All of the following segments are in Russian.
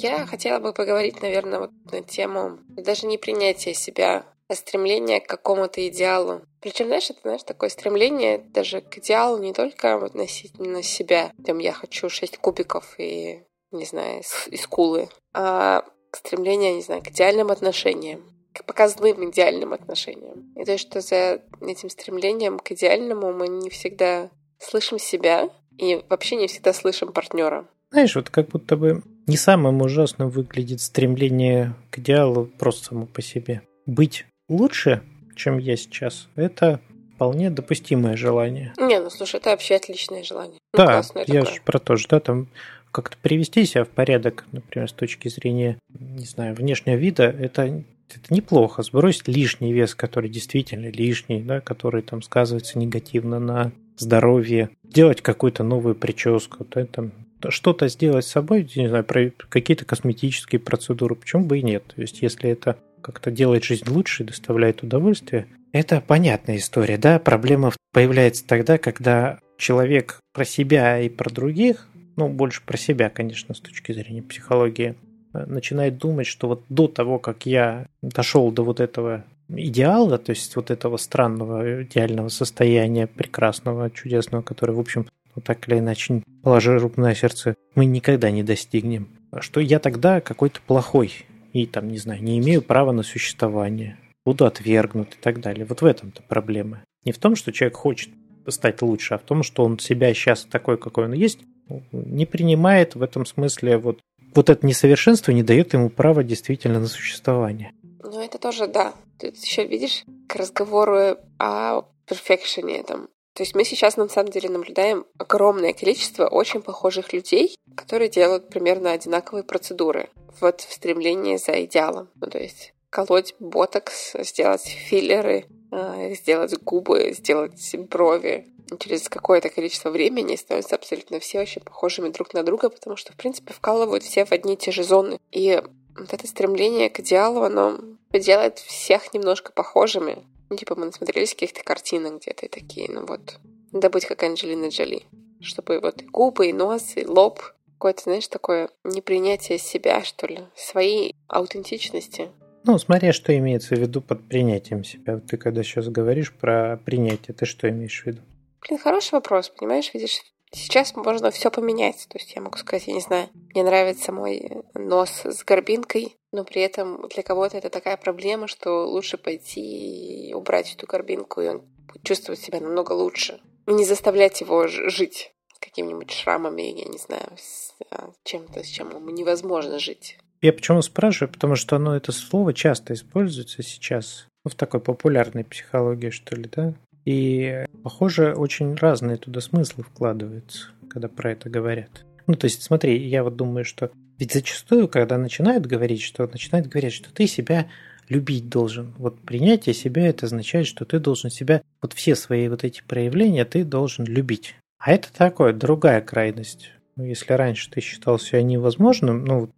Я хотела бы поговорить, наверное, вот на тему даже не принятия себя, а стремления к какому-то идеалу. Причем, знаешь, это, такое стремление даже к идеалу не только относительно себя, там я хочу 6 кубиков и, не знаю, и скулы, а стремление, не знаю, к идеальным отношениям, к показным идеальным отношениям. И то, что за этим стремлением к идеальному мы не всегда слышим себя и вообще не всегда слышим партнера. Знаешь, вот как будто бы не самым ужасным выглядит стремление к идеалу просто само по себе. Быть лучше, чем я сейчас, это вполне допустимое желание. Не, ну слушай, это вообще отличное желание. Да, ну, я же про то же, да, там как-то привести себя в порядок, например, с точки зрения, не знаю, внешнего вида, это неплохо. Сбросить лишний вес, который действительно лишний, да, который там сказывается негативно на здоровье, сделать какую-то новую прическу, да, там что-то сделать с собой, не знаю, какие-то косметические процедуры, почему бы и нет. То есть, если это как-то делает жизнь лучше и доставляет удовольствие, это понятная история, да? Проблема появляется тогда, когда человек про себя и про других, ну, больше про себя, конечно, с точки зрения психологии, начинает думать, что вот до того, как я дошел до вот этого идеала, то есть вот этого странного идеального состояния, прекрасного, чудесного, которое, в общем, вот так или иначе, положа руку на сердце, мы никогда не достигнем. Что я тогда какой-то плохой и, там, не знаю, не имею права на существование, буду отвергнут и так далее. Вот в этом-то проблема. Не в том, что человек хочет стать лучше, а в том, что он себя сейчас такой, какой он есть, не принимает в этом смысле. Вот это несовершенство не дает ему права действительно на существование. Ну, это тоже, да. Тут еще видишь, к разговору о перфекшене там. То есть мы сейчас, на самом деле, наблюдаем огромное количество очень похожих людей, которые делают примерно одинаковые процедуры. Вот в стремлении за идеалом. Ну, то есть колоть ботокс, сделать филлеры, сделать губы, сделать брови. Через какое-то количество времени становятся абсолютно все очень похожими друг на друга, потому что, в принципе, вкалывают все в одни и те же зоны. И вот это стремление к идеалу, оно делает всех немножко похожими. Типа мы насмотрелись каких-то картинок где-то и такие, ну вот, надо быть как Анджелина Джоли, чтобы вот и губы, и нос, и лоб, какое-то, знаешь, такое непринятие себя, что ли, своей аутентичности. Ну, смотря что имеется в виду под принятием себя. Ты когда сейчас говоришь про принятие, ты что имеешь в виду? Блин, хороший вопрос, понимаешь, видишь, сейчас можно все поменять, то есть я могу сказать, я не знаю, мне нравится мой нос с горбинкой, но при этом для кого-то это такая проблема, что лучше пойти и убрать эту горбинку, и он будет чувствовать себя намного лучше. И не заставлять его жить с какими-нибудь шрамами, я не знаю, с чем-то, с чем ему невозможно жить. Я почему спрашиваю? Потому что оно, это слово часто используется сейчас, ну, в такой популярной психологии, что ли, да? И, похоже, очень разные туда смыслы вкладываются, когда про это говорят. Ну, то есть, смотри, я вот думаю, что ведь зачастую, когда начинают говорить, что ты себя любить должен. Вот принятие себя, это означает, что ты должен себя, вот все свои вот эти проявления ты должен любить. А это такое, другая крайность. Ну, если раньше ты считал себя невозможным, ну,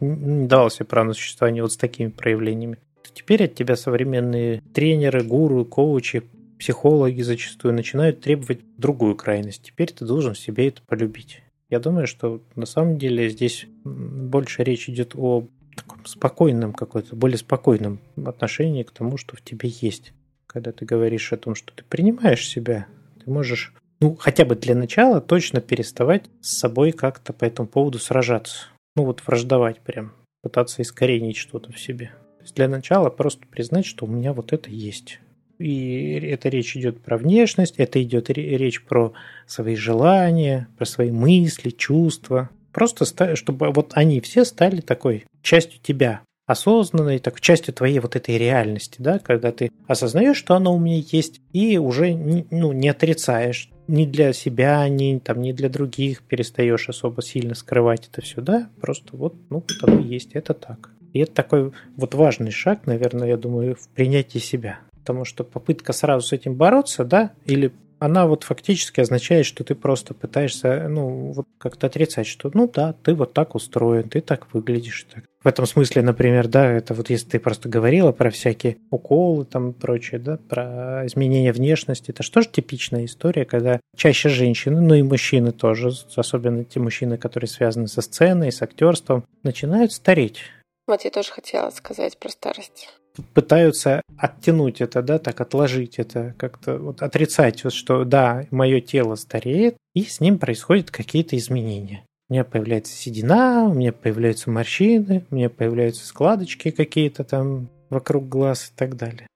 не давал себе права на существование вот с такими проявлениями, то теперь от тебя современные тренеры, гуру, коучи, психологи зачастую начинают требовать другую крайность. Теперь ты должен себе это полюбить. Я думаю, что на самом деле здесь больше речь идет о таком спокойном какой-то, более спокойном отношении к тому, что в тебе есть. Когда ты говоришь о том, что ты принимаешь себя, ты можешь, ну, хотя бы для начала точно переставать с собой как-то по этому поводу сражаться. Ну, вот враждовать прям, пытаться искоренить что-то в себе. То есть для начала просто признать, что у меня вот это есть. И это речь идет про внешность, это идет речь про свои желания, про свои мысли, чувства. Просто чтобы вот они все стали такой частью тебя, осознанной, такой частью твоей вот этой реальности, да, когда ты осознаешь, что оно у меня есть, и уже не отрицаешь ни для себя, ни для других, перестаешь особо сильно скрывать это все, да, просто вот, ну, вот оно есть, это так. И это такой вот важный шаг, наверное, я думаю, в принятии себя. Потому что попытка сразу с этим бороться, да, или она вот фактически означает, что ты просто пытаешься, вот как-то отрицать, что, да, ты вот так устроен, ты так выглядишь. Так. В этом смысле, например, это вот если ты просто говорила про всякие уколы, там, прочее, про изменение внешности, это же тоже типичная история, когда чаще женщины, и мужчины тоже, особенно те мужчины, которые связаны со сценой, с актерством, начинают стареть. Вот я тоже хотела сказать про старость. Пытаются оттянуть это, так отложить это, как-то вот отрицать, что мое тело стареет, и с ним происходят какие-то изменения. У меня появляется седина, у меня появляются морщины, у меня появляются складочки какие-то там вокруг глаз и так далее.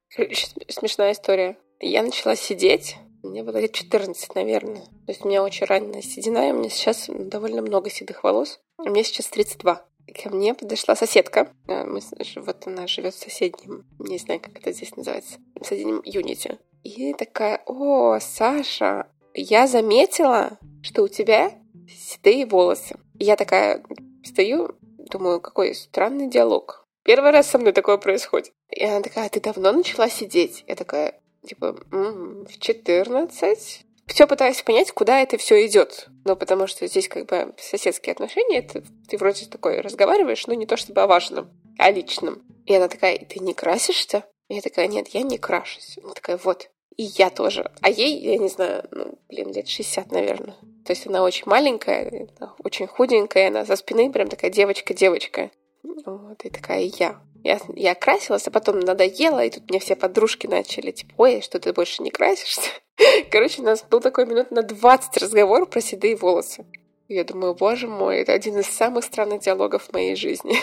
Смешная история. Я начала сидеть, мне было лет 14, наверное. То есть у меня очень ранняя седина, и у меня сейчас довольно много седых волос. У меня сейчас 32. Ко мне подошла соседка. Она живет в соседнем, не знаю, как это здесь называется, в соседнем юните. И такая: «О, Саша, я заметила, что у тебя седые волосы». И я такая стою, думаю, какой странный диалог. Первый раз со мной такое происходит. И она такая: «Ты давно начала сидеть?» Я такая, в 14. Все пытаюсь понять, куда это все идет. Но потому что здесь соседские отношения, это ты вроде такой разговариваешь, но не то чтобы о важном, а личном. И она такая: «Ты не красишься?» И я такая: «Нет, я не крашусь». Она такая: «Вот». И я тоже. А ей, я не знаю, лет 60, наверное. То есть она очень маленькая, очень худенькая, она со спины прям такая девочка-девочка. Вот, и такая: Я красилась, а потом надоела, и тут мне все подружки начали, «Ой, что ты больше не красишься?» Короче, у нас был такой минут на 20 разговор про седые волосы. И я думаю, боже мой, это один из самых странных диалогов в моей жизни.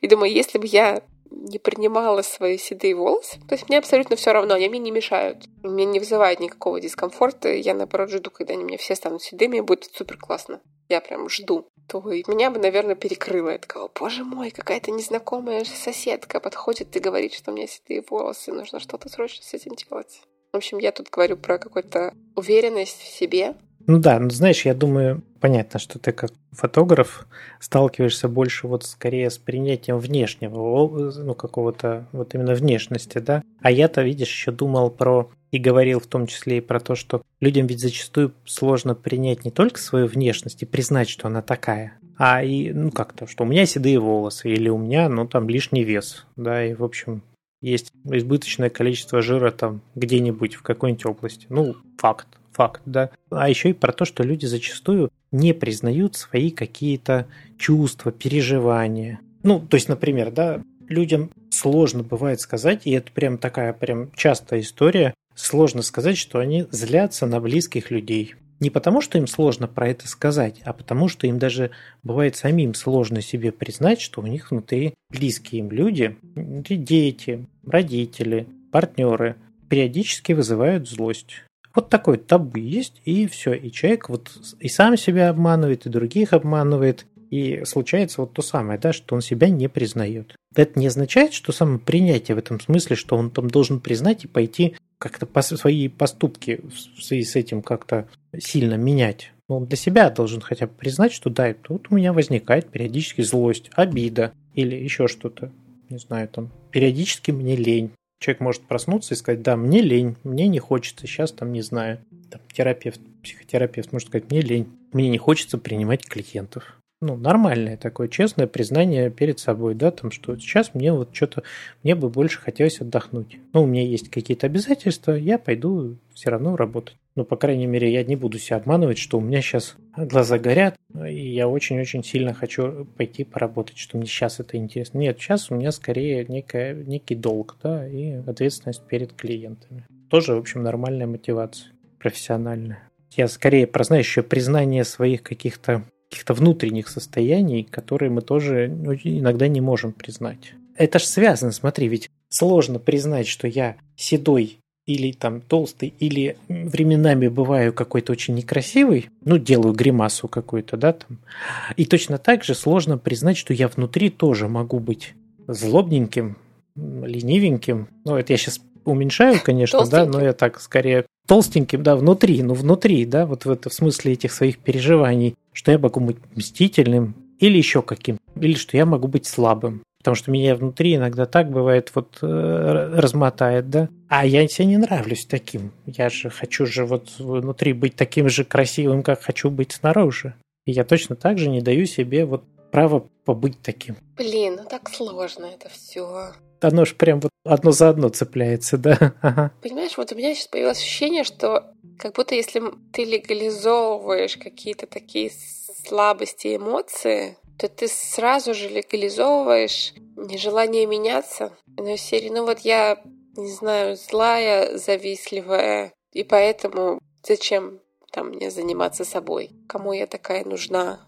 И думаю, если бы я не принимала свои седые волосы, то есть мне абсолютно все равно, они мне не мешают, мне не вызывают никакого дискомфорта, я наоборот жду, когда они мне все станут седыми, и будет супер классно. Я прям жду. То меня бы, наверное, перекрыло. Я такая: боже мой, какая-то незнакомая соседка подходит и говорит, что у меня седые волосы, нужно что-то срочно с этим делать. В общем, я тут говорю про какую-то уверенность в себе. Я думаю, понятно, что ты как фотограф сталкиваешься больше скорее с принятием внешнего, какого-то именно внешности, А я-то, видишь, еще думал про и говорил в том числе и про то, что людям ведь зачастую сложно принять не только свою внешность и признать, что она такая, а и, что у меня седые волосы или у меня, лишний вес, и, в общем, есть избыточное количество жира там где-нибудь в какой-нибудь области. Факт. А еще и про то, что люди зачастую не признают свои какие-то чувства, переживания. То есть, например, людям сложно бывает сказать, и это прям такая частая история, сложно сказать, что они злятся на близких людей. Не потому, что им сложно про это сказать, а потому, что им даже бывает самим сложно себе признать, что у них внутри близкие им люди, дети, родители, партнеры, периодически вызывают злость. Вот такой табу есть, и все, и человек и сам себя обманывает, и других обманывает, и случается то самое, что он себя не признает. Это не означает, что самопринятие в этом смысле, что он там должен признать и пойти как-то по свои поступки в связи с этим как-то сильно менять. Он для себя должен хотя бы признать, что тут у меня возникает периодически злость, обида или еще что-то, не знаю, периодически мне лень. Человек может проснуться и сказать: мне лень, мне не хочется, сейчас не знаю. Психотерапевт может сказать: мне лень, мне не хочется принимать клиентов. Нормальное такое честное признание перед собой, что сейчас мне мне бы больше хотелось отдохнуть. У меня есть какие-то обязательства, я пойду все равно работать. По крайней мере, я не буду себя обманывать, что у меня сейчас глаза горят, и я очень-очень сильно хочу пойти поработать, что мне сейчас это интересно. Нет, сейчас у меня скорее некий долг, и ответственность перед клиентами. Тоже, в общем, нормальная мотивация, профессиональная. Я скорее еще признание своих каких-то внутренних состояний, которые мы тоже иногда не можем признать. Это же связано, смотри, ведь сложно признать, что я седой, или толстый, или временами бываю какой-то очень некрасивый, делаю гримасу какую-то, И точно так же сложно признать, что я внутри тоже могу быть злобненьким, ленивеньким. Это я сейчас уменьшаю, конечно, но я так скорее толстеньким, внутри, вот в это, в смысле этих своих переживаний, что я могу быть мстительным или еще каким, или что я могу быть слабым. Потому что меня внутри иногда так бывает, размотает, А я себе не нравлюсь таким. Я же хочу же вот внутри быть таким же красивым, как хочу быть снаружи. И я точно так же не даю себе вот право побыть таким. Блин, ну так сложно это все. Оно же прям вот одно за одно цепляется, да? Ага. Понимаешь, вот у меня сейчас появилось ощущение, что как будто если ты легализовываешь какие-то такие слабости и эмоции, то ты сразу же легализовываешь нежелание меняться. Но серии, ну вот я, не знаю, злая, завистливая, и поэтому зачем там мне заниматься собой? Кому я такая нужна?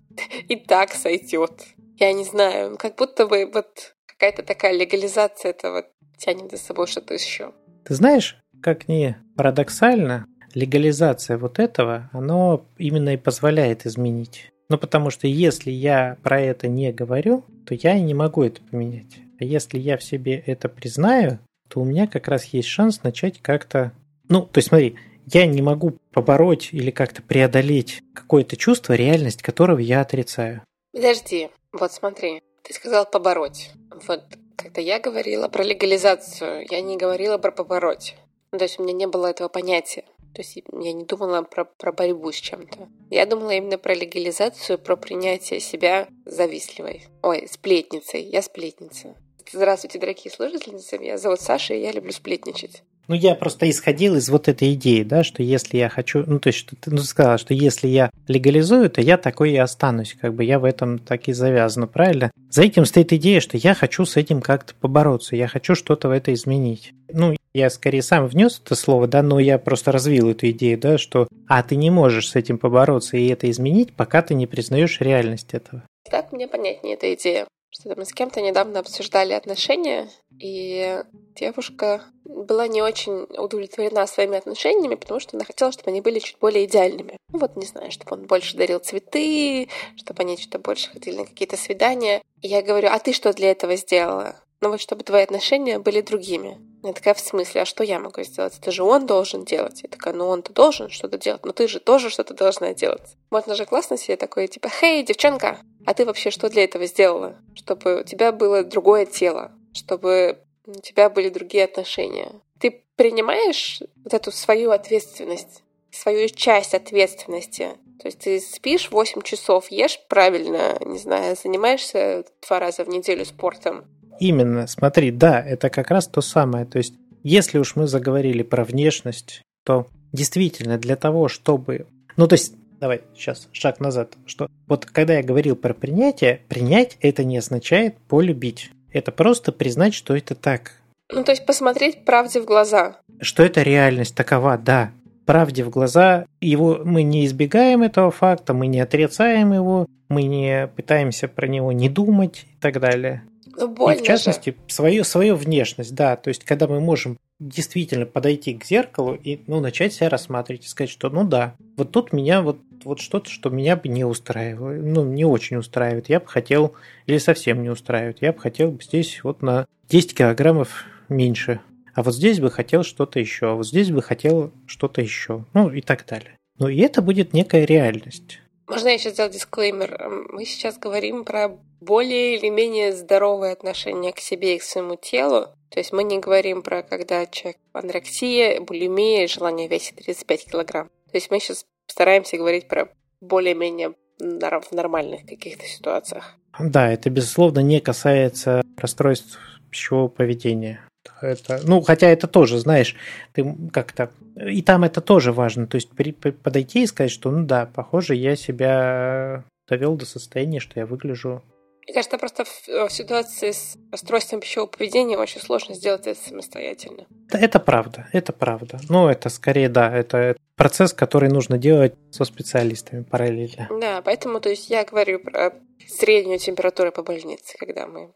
И так сойдет. Я не знаю, как будто бы вот какая-то такая легализация этого тянет за собой что-то еще. Ты знаешь, как ни парадоксально, легализация вот этого, она именно и позволяет изменить. Ну, потому что если я про это не говорю, то я и не могу это поменять. А если я в себе это признаю, то у меня как раз есть шанс начать как-то... Ну, то есть смотри, я не могу побороть или как-то преодолеть какое-то чувство, реальность которого я отрицаю. Подожди, вот смотри, ты сказал побороть. Вот когда я говорила про легализацию, я не говорила про побороть. Ну, то есть у меня не было этого понятия. То есть я не думала про борьбу с чем-то. Я думала именно про легализацию, про принятие себя завистливой. Ой, сплетницей. Я сплетница. Здравствуйте, дорогие слушательницы. Меня зовут Саша, и я люблю сплетничать. Ну, я просто исходил из вот этой идеи, да, что если я хочу... Ну, то есть что ты сказала, что если я легализую, то я такой и останусь. Как бы я в этом так и завязана, правильно? За этим стоит идея, что я хочу с этим как-то побороться, я хочу что-то в это изменить. Ну, я скорее сам внес это слово, да, но я просто развил эту идею, да, что ты не можешь с этим побороться и это изменить, пока ты не признаешь реальность этого. Так мне понятнее эта идея. Что мы с кем-то недавно обсуждали отношения, и девушка была не очень удовлетворена своими отношениями, потому что она хотела, чтобы они были чуть более идеальными. Ну вот, не знаю, чтобы он больше дарил цветы, чтобы они что-то больше ходили на какие-то свидания. И я говорю, а ты что для этого сделала? Ну вот, чтобы твои отношения были другими. Я такая, в смысле, а что я могу сделать? Это же он должен делать. Я такая, ну он-то должен что-то делать, но ты же тоже что-то должна делать. Можно же классно себе такое, типа, хей, девчонка, а ты вообще что для этого сделала? Чтобы у тебя было другое тело, чтобы у тебя были другие отношения. Ты принимаешь вот эту свою ответственность, свою часть ответственности. То есть ты спишь 8 часов, ешь правильно, не знаю, занимаешься 2 раза в неделю спортом. Именно, смотри, да, это как раз то самое. То есть, если уж мы заговорили про внешность, то действительно для того, чтобы... Ну, то есть, давай сейчас шаг назад, что вот когда я говорил про принятие, принять это не означает полюбить. Это просто признать, что это так. Ну, то есть, посмотреть правде в глаза. Что это реальность такова, да. Правде в глаза, его мы не избегаем этого факта, мы не отрицаем его, мы не пытаемся про него не думать и так далее. Ну, больно же. И в частности, свою внешность, да. То есть, когда мы можем действительно подойти к зеркалу и начать себя рассматривать и сказать, что ну да, вот тут меня вот что-то, что меня бы не устраивало, не очень устраивает, я бы хотел, или совсем не устраивает, я бы хотел бы здесь вот на 10 килограммов меньше, а вот здесь бы хотел что-то еще, а вот здесь бы хотел что-то еще, и так далее. Ну, и это будет некая реальность. Можно я сейчас сделать дисклеймер? Мы сейчас говорим про более или менее здоровое отношение к себе и к своему телу. То есть мы не говорим про когда человек анорексия, булимия, желание весить 35 килограмм. То есть мы сейчас стараемся говорить про более-менее в нормальных каких-то ситуациях. Да, это, безусловно, не касается расстройств пищевого поведения. Это, хотя это тоже, знаешь, ты как-то... И там это тоже важно. То есть подойти и сказать, что похоже, я себя довел до состояния, что я выгляжу... Мне кажется, просто в ситуации с расстройством пищевого поведения очень сложно сделать это самостоятельно. Это правда. Это скорее, да, это процесс, который нужно делать со специалистами параллельно. Да, поэтому, то есть я говорю про среднюю температуру по больнице, когда мы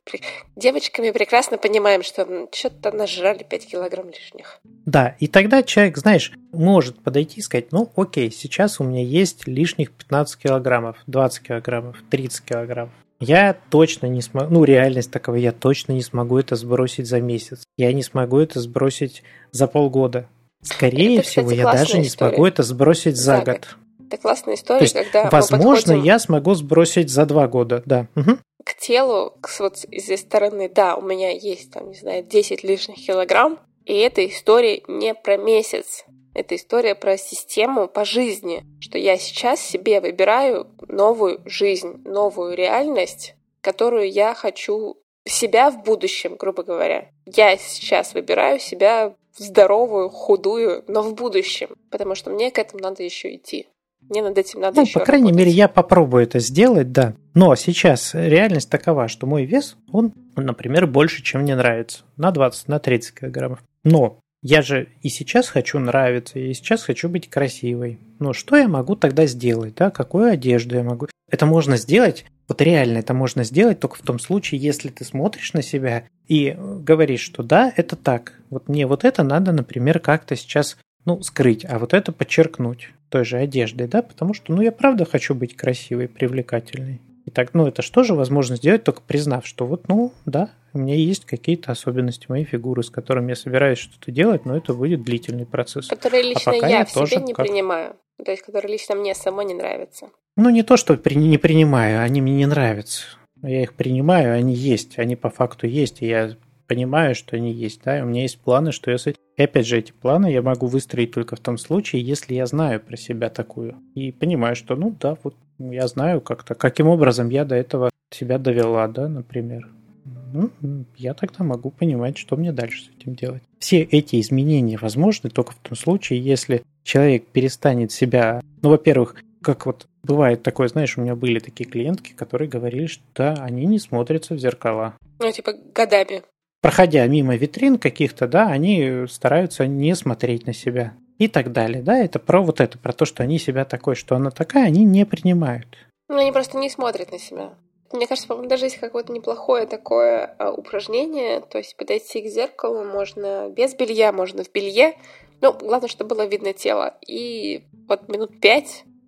девочками прекрасно понимаем, что что-то нажрали 5 килограмм лишних. Да, и тогда человек, знаешь, может подойти и сказать, окей, сейчас у меня есть лишних 15 килограммов, 20 килограммов, 30 килограммов. Я точно не смогу, реальность такова, я точно не смогу это сбросить за месяц. Я не смогу это сбросить за полгода. Скорее всего, я даже не смогу это сбросить за год. Это классная история, то есть, когда возможно, я смогу сбросить за 2 года, да. Угу. К телу, вот с этой стороны, да, у меня есть, 10 лишних килограмм, И эта история не про месяц. Это история про систему по жизни, что я сейчас себе выбираю новую жизнь, новую реальность, которую я хочу себя в будущем, грубо говоря. Я сейчас выбираю себя здоровую, худую, но в будущем, потому что мне к этому надо еще идти. Мне над этим надо еще работать. Ну, по крайней мере, я попробую это сделать, да. Но сейчас реальность такова, что мой вес, он, например, больше, чем мне нравится. На 20, на 30 килограммов. Но я же и сейчас хочу нравиться, и сейчас хочу быть красивой. Но что я могу тогда сделать, да? Какую одежду я могу? Это можно сделать, вот реально это можно сделать только в том случае, если ты смотришь на себя и говоришь, что да, это так. Вот мне вот это надо, например, как-то сейчас, ну, скрыть, а вот это подчеркнуть той же одеждой, да, потому что, ну, я правда хочу быть красивой, привлекательной. И так, ну, это же тоже возможно сделать, только признав, что вот, ну, да, у меня есть какие-то особенности моей фигуры, с которыми я собираюсь что-то делать, но это будет длительный процесс. Который лично я в себе не принимаю, то есть, который лично мне самой не нравится. Ну, не то, что не принимаю, они мне не нравятся. Я их принимаю, они есть, они по факту есть, и я понимаю, что они есть, да, и у меня есть планы, что я с этим... И опять же, эти планы я могу выстроить только в том случае, если я знаю про себя такую. И понимаю, что, ну да, вот я знаю как-то, каким образом я до этого себя довела, да, например. Ну, я тогда могу понимать, что мне дальше с этим делать. Все эти изменения возможны только в том случае, если человек перестанет себя... Ну, во-первых, как вот бывает такое, знаешь, у меня были такие клиентки, которые говорили, что да, они не смотрятся в зеркала. Ну, типа годами. Проходя мимо витрин каких-то, да, они стараются не смотреть на себя и так далее, да, это про вот это, про то, что они себя такой, что она такая, они не принимают. Ну, они просто не смотрят на себя. Мне кажется, по-моему, даже есть какое-то неплохое такое упражнение, то есть подойти к зеркалу можно без белья, можно в белье, ну, главное, чтобы было видно тело, и вот 5 минут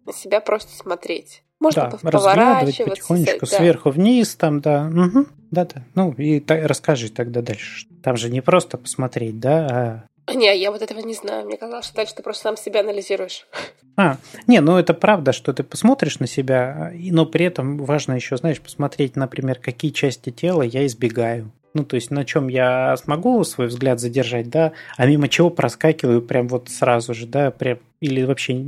на себя просто смотреть. Можно разглядывать потихонечку сверху вниз, там, да. Угу. Да-да. Ну, и расскажи тогда дальше. Там же не просто посмотреть, да, а... Не, я вот этого не знаю. Мне казалось, что дальше ты просто сам себя анализируешь. Не, ну это правда, что ты посмотришь на себя, но при этом важно еще, знаешь, посмотреть, например, какие части тела я избегаю. Ну, то есть, на чем я смогу свой взгляд задержать, да, а мимо чего проскакиваю прям вот сразу же, да, прям, или вообще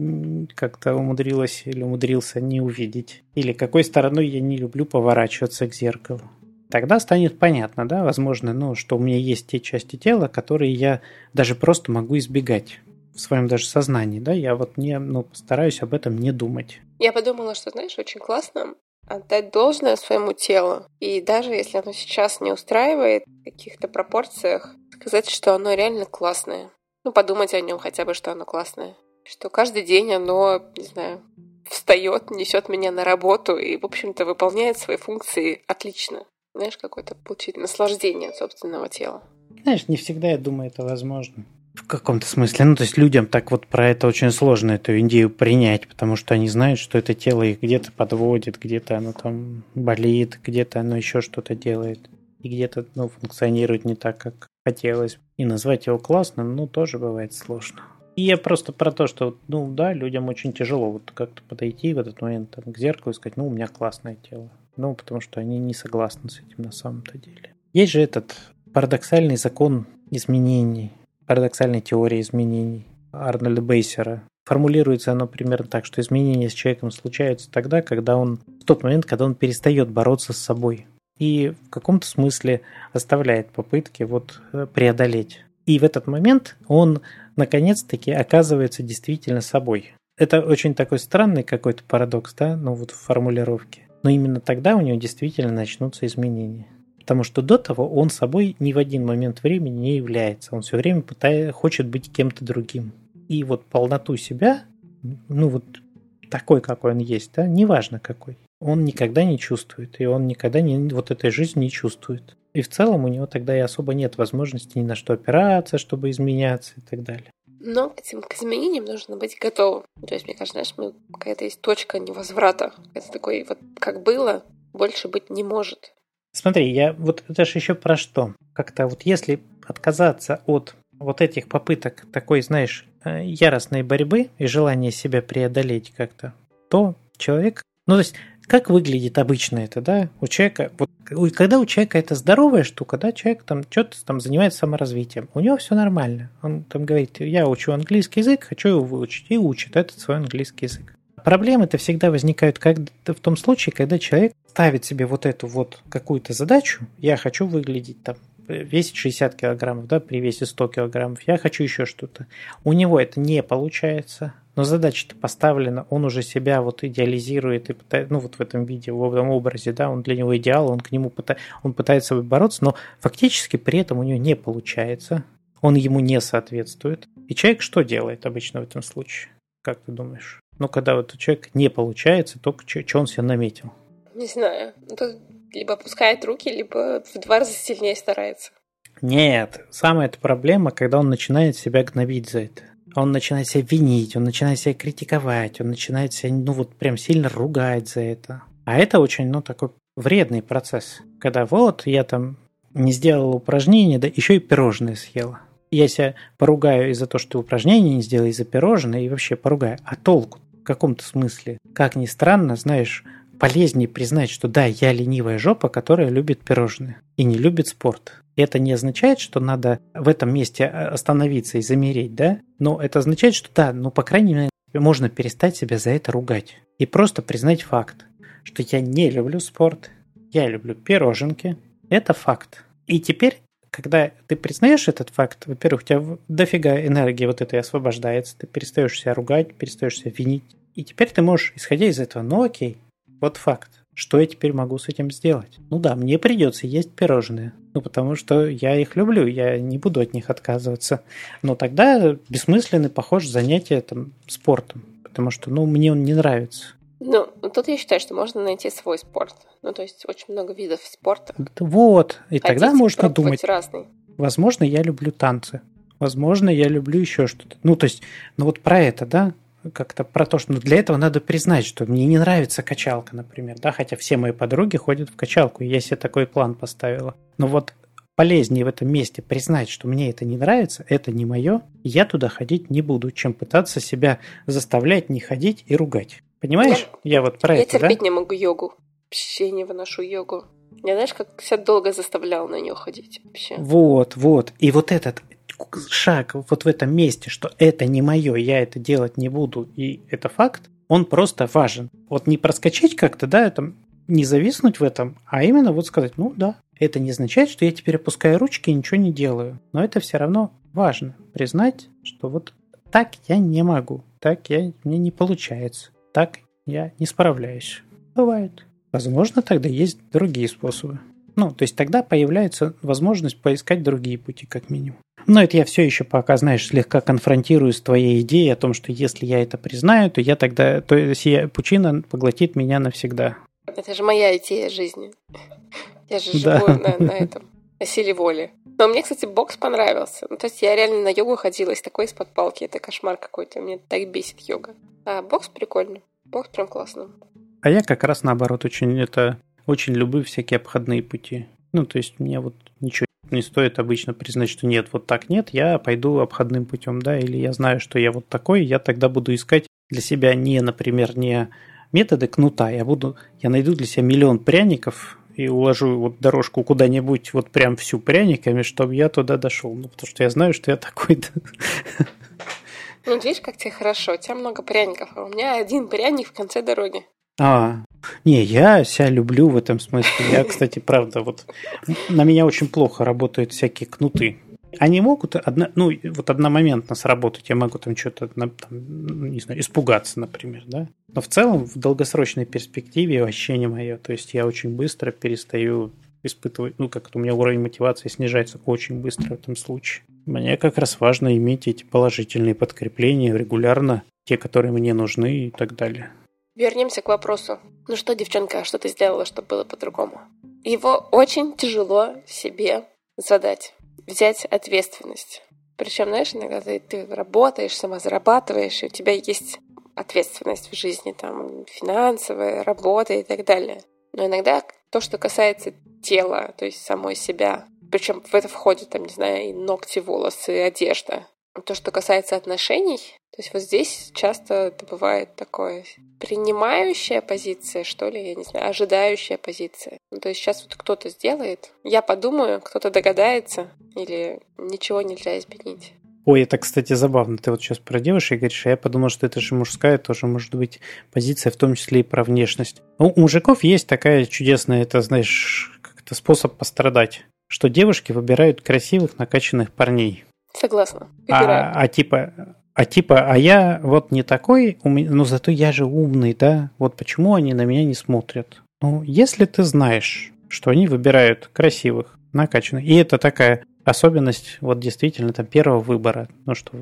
как-то умудрилась или умудрился не увидеть, или какой стороной я не люблю поворачиваться к зеркалу. Тогда станет понятно, да, возможно, ну, что у меня есть те части тела, которые я даже просто могу избегать в своем даже сознании, да, я вот не, ну, постараюсь об этом не думать. Я подумала, что, знаешь, очень классно отдать должное своему телу. И даже если оно сейчас не устраивает в каких-то пропорциях, сказать, что оно реально классное. Ну, подумать о нем хотя бы, что оно классное. Что каждый день оно, не знаю, встает, несет меня на работу и, в общем-то, выполняет свои функции отлично. Знаешь, какое-то получить наслаждение от собственного тела. Знаешь, не всегда, я думаю, это возможно. В каком-то смысле. Ну, то есть людям так вот про это очень сложно, эту идею принять, потому что они знают, что это тело их где-то подводит, где-то оно там болит, где-то оно еще что-то делает, и где-то, ну, функционирует не так, как хотелось. И назвать его классным, ну, тоже бывает сложно. И я просто про то, что, ну, да, людям очень тяжело вот как-то подойти в этот момент там, к зеркалу и сказать, ну, у меня классное тело. Ну, потому что они не согласны с этим на самом-то деле. Есть же этот парадоксальный закон изменений, парадоксальной теории изменений Арнольда Бейсера. Формулируется оно примерно так, что изменения с человеком случаются тогда, когда он, в тот момент, когда он перестает бороться с собой и в каком-то смысле оставляет попытки вот преодолеть. И в этот момент он наконец-таки оказывается действительно собой. Это очень такой странный какой-то парадокс, да, ну вот в формулировке. Но именно тогда у него действительно начнутся изменения. Потому что до того он собой ни в один момент времени не является. Он все время хочет быть кем-то другим. И вот полноту себя, ну вот такой, какой он есть, да, неважно какой, он никогда не чувствует, и он никогда не, вот этой жизни не чувствует. И в целом у него тогда и особо нет возможности ни на что опираться, чтобы изменяться и так далее. Но к этим изменениям нужно быть готовым. То есть, мне кажется, знаешь, какая-то есть точка невозврата. Это такой вот, как было, больше быть не может. Смотри, я вот это же еще про что? Как-то вот если отказаться от вот этих попыток такой, знаешь, яростной борьбы и желания себя преодолеть как-то, то человек, ну то есть Как выглядит обычно это, да, у человека, вот, когда у человека это здоровая штука, да, человек там что-то там занимается саморазвитием, у него все нормально, он там говорит, я учу английский язык, хочу его выучить, и учит этот свой английский язык. Проблемы-то всегда возникают в том случае, когда человек ставит себе вот эту вот какую-то задачу, я хочу выглядеть там, весить 60 килограммов, да, при весе 100 килограммов, я хочу еще что-то. У него это не получается, но задача-то поставлена, он уже себя вот идеализирует, и пытается, ну вот в этом виде, в этом образе, да, он для него идеал, он к нему он пытается бороться, но фактически при этом у него не получается, он ему не соответствует. И человек что делает обычно в этом случае? Как ты думаешь? Ну, когда вот у человека не получается, только что он себе наметил. Не знаю. Тут либо опускает руки, либо в 2 раза сильнее старается. Нет. Самая-то проблема, когда он начинает себя гнобить за это. Он начинает себя винить, он начинает себя критиковать, он начинает себя, ну, вот прям сильно ругать за это. А это очень, ну, такой вредный процесс. Когда вот я там не сделала упражнение, да еще и пирожное съела. Я себя поругаю из-за того, что упражнение не сделал, из-за пирожное, и вообще поругаю. А толку? В каком-то смысле, как ни странно, знаешь, полезнее признать, что да, я ленивая жопа, которая любит пирожные и не любит спорт. И это не означает, что надо в этом месте остановиться и замереть, да? Но это означает, что да, ну, по крайней мере, можно перестать себя за это ругать и просто признать факт, что я не люблю спорт, я люблю пироженки. Это факт. И теперь, когда ты признаешь этот факт, во-первых, у тебя дофига энергии вот этой освобождается, ты перестаешь себя ругать, перестаешь себя винить. И теперь ты можешь, исходя из этого, ну окей, вот факт, что я теперь могу с этим сделать? Ну да, мне придется есть пирожные, ну потому что я их люблю, я не буду от них отказываться. Но тогда бессмысленно, похоже, занятие там, спортом, потому что, ну, мне он не нравится. Ну, тут я считаю, что можно найти свой спорт. Ну, то есть, очень много видов спорта. Вот, и хотите, тогда можно думать. Разный. Возможно, я люблю танцы. Возможно, я люблю еще что-то. Ну, то есть, ну вот про это, да, как-то про то, что ну, для этого надо признать, что мне не нравится качалка, например, да, хотя все мои подруги ходят в качалку, и я себе такой план поставила. Но вот полезнее в этом месте признать, что мне это не нравится, это не мое, я туда ходить не буду, чем пытаться себя заставлять не ходить и ругать. Понимаешь? Я вот про это, да? Я терпеть не могу йогу. Вообще не выношу йогу. Я, знаешь, как себя долго заставлял на нее ходить вообще. Вот, вот. И вот этот шаг вот в этом месте, что это не мое, я это делать не буду, и это факт, он просто важен. Вот не проскочить как-то, да, там, не зависнуть в этом, а именно вот сказать, ну да, это не означает, что я теперь опускаю ручки и ничего не делаю. Но это все равно важно. Признать, что вот так я не могу, так мне не получается. Так я не справляюсь. Бывает. Возможно, тогда есть другие способы. Ну, то есть тогда появляется возможность поискать другие пути, как минимум. Но это я все еще пока, знаешь, слегка конфронтирую с твоей идеей о том, что если я это признаю, то я тогда, то сия пучина поглотит меня навсегда. Это же моя идея жизни. Я же живу на этом, на силе воли. Но мне, кстати, бокс понравился. Ну, то есть я реально на йогу ходила из такой из-под палки. Это кошмар какой-то. Меня так бесит йога. А бокс прикольный. Бокс прям классно. А я как раз наоборот очень люблю всякие обходные пути. Ну, то есть мне вот ничего не стоит обычно признать, что нет, вот так нет, я пойду обходным путем, да, или я знаю, что я вот такой, я тогда буду искать для себя не, например, не методы кнута, я найду для себя 1 000 000 пряников, и уложу вот дорожку куда-нибудь вот прям всю пряниками, чтобы я туда дошел. Ну, потому что я знаю, что я такой-то. Ну, видишь, как тебе хорошо. У тебя много пряников, а у меня 1 пряник в конце дороги. Я себя люблю в этом смысле. Я, кстати, правда, вот на меня очень плохо работают всякие кнуты. Они могут, одномоментно сработать, я могу там что-то, не знаю, испугаться, например, да. Но в целом, в долгосрочной перспективе вообще не мое. То есть я очень быстро перестаю испытывать, у меня уровень мотивации снижается очень быстро в этом случае. Мне как раз важно иметь эти положительные подкрепления регулярно, те, которые мне нужны и так далее. Вернемся к вопросу. Ну что, девчонка, что ты сделала, чтобы было по-другому? Его очень тяжело себе задать. Взять ответственность. Причем, знаешь, иногда ты работаешь, сама зарабатываешь, и у тебя есть ответственность в жизни, там, финансовая, работа и так далее. Но иногда то, что касается тела, то есть самой себя, причем в это входит, там, не знаю, и ногти, волосы, и одежда. то, что касается отношений, то есть вот здесь часто это бывает такое принимающая позиция, что ли, я не знаю, ожидающая позиция. Ну, то есть сейчас вот кто-то сделает, я подумаю, кто-то догадается, или ничего нельзя изменить. Ой, это, кстати, забавно. Ты вот сейчас про девушек говоришь, а я подумал, что это же мужская тоже может быть позиция, в том числе и про внешность. У мужиков есть такая чудесная, это, знаешь, как-то способ пострадать, что девушки выбирают красивых, накачанных парней. Согласна. А я вот не такой, но зато я же умный, да? Вот почему они на меня не смотрят? Ну, если ты знаешь, что они выбирают красивых, накачанных, и это такая особенность вот действительно там первого выбора, ну что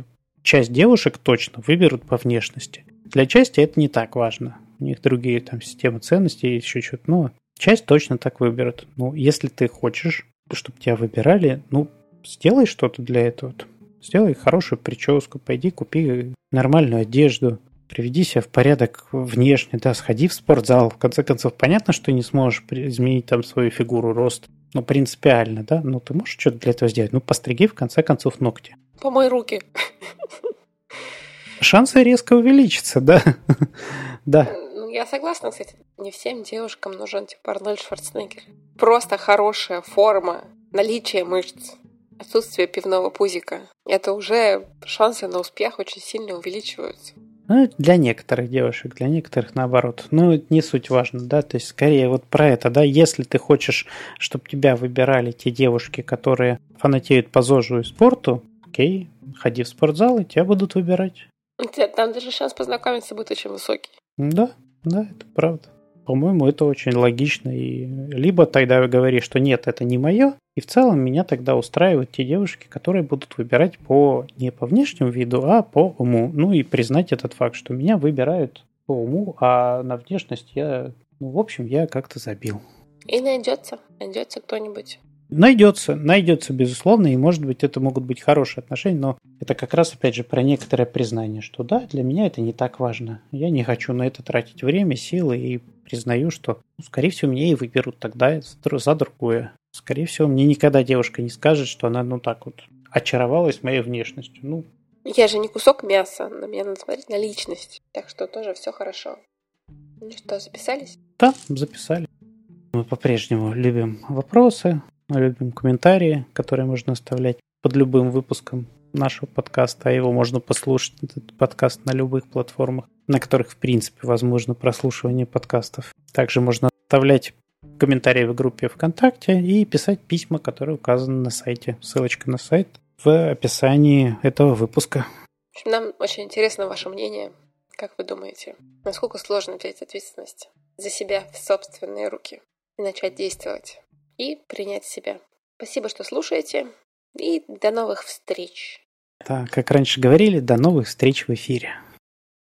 часть девушек точно выберут по внешности. Для части это не так важно. У них другие там системы ценностей и еще что-то, но часть точно так выберут. Ну, если ты хочешь, чтобы тебя выбирали, ну, сделай что-то для этого. Сделай хорошую прическу, пойди купи нормальную одежду, приведи себя в порядок внешне, да, сходи в спортзал. В конце концов, понятно, что не сможешь изменить там свою фигуру, рост, ну, принципиально, да? Ну, ты можешь что-то для этого сделать? Ну, постриги, в конце концов, ногти. Помой руки. Шансы резко увеличатся, да? Да. Я согласна, кстати, не всем девушкам нужен типа Арнольд Шварценеггер. Просто хорошая форма, наличие мышц, отсутствие пивного пузика. Это уже шансы на успех очень сильно увеличиваются. Ну, для некоторых девушек, для некоторых наоборот. Ну, не суть важно, да, то есть скорее вот про это, да, если ты хочешь, чтобы тебя выбирали те девушки, которые фанатеют по ЗОЖу и спорту, окей, ходи в спортзал, и тебя будут выбирать. Там даже шанс познакомиться будет очень высокий. Да, это правда. По-моему, это очень логично. И либо тогда говори, что нет, это не мое, и в целом меня тогда устраивают те девушки, которые будут выбирать не по внешнему виду, а по уму. Ну и признать этот факт, что меня выбирают по уму, а на внешность я как-то забил. И найдется кто-нибудь. Найдется, безусловно, и, может быть, это могут быть хорошие отношения, но это как раз, опять же, про некоторое признание, что да, для меня это не так важно, я не хочу на это тратить время, силы, и признаю, что, скорее всего, меня и выберут тогда за другое. Скорее всего, мне никогда девушка не скажет, что она, так вот, очаровалась моей внешностью, Я же не кусок мяса, на меня надо смотреть на личность, так что тоже все хорошо. Ну что, записались? Да, записали. Мы по-прежнему любим вопросы. Мы любим комментарии, которые можно оставлять под любым выпуском нашего подкаста, а его можно послушать, этот подкаст, на любых платформах, на которых, в принципе, возможно прослушивание подкастов. Также можно оставлять комментарии в группе ВКонтакте и писать письма, которые указаны на сайте. Ссылочка на сайт в описании этого выпуска. В общем, нам очень интересно ваше мнение. Как вы думаете, насколько сложно взять ответственность за себя в собственные руки и начать действовать? И принять себя. Спасибо, что слушаете, и до новых встреч. Так, как раньше говорили, до новых встреч в эфире.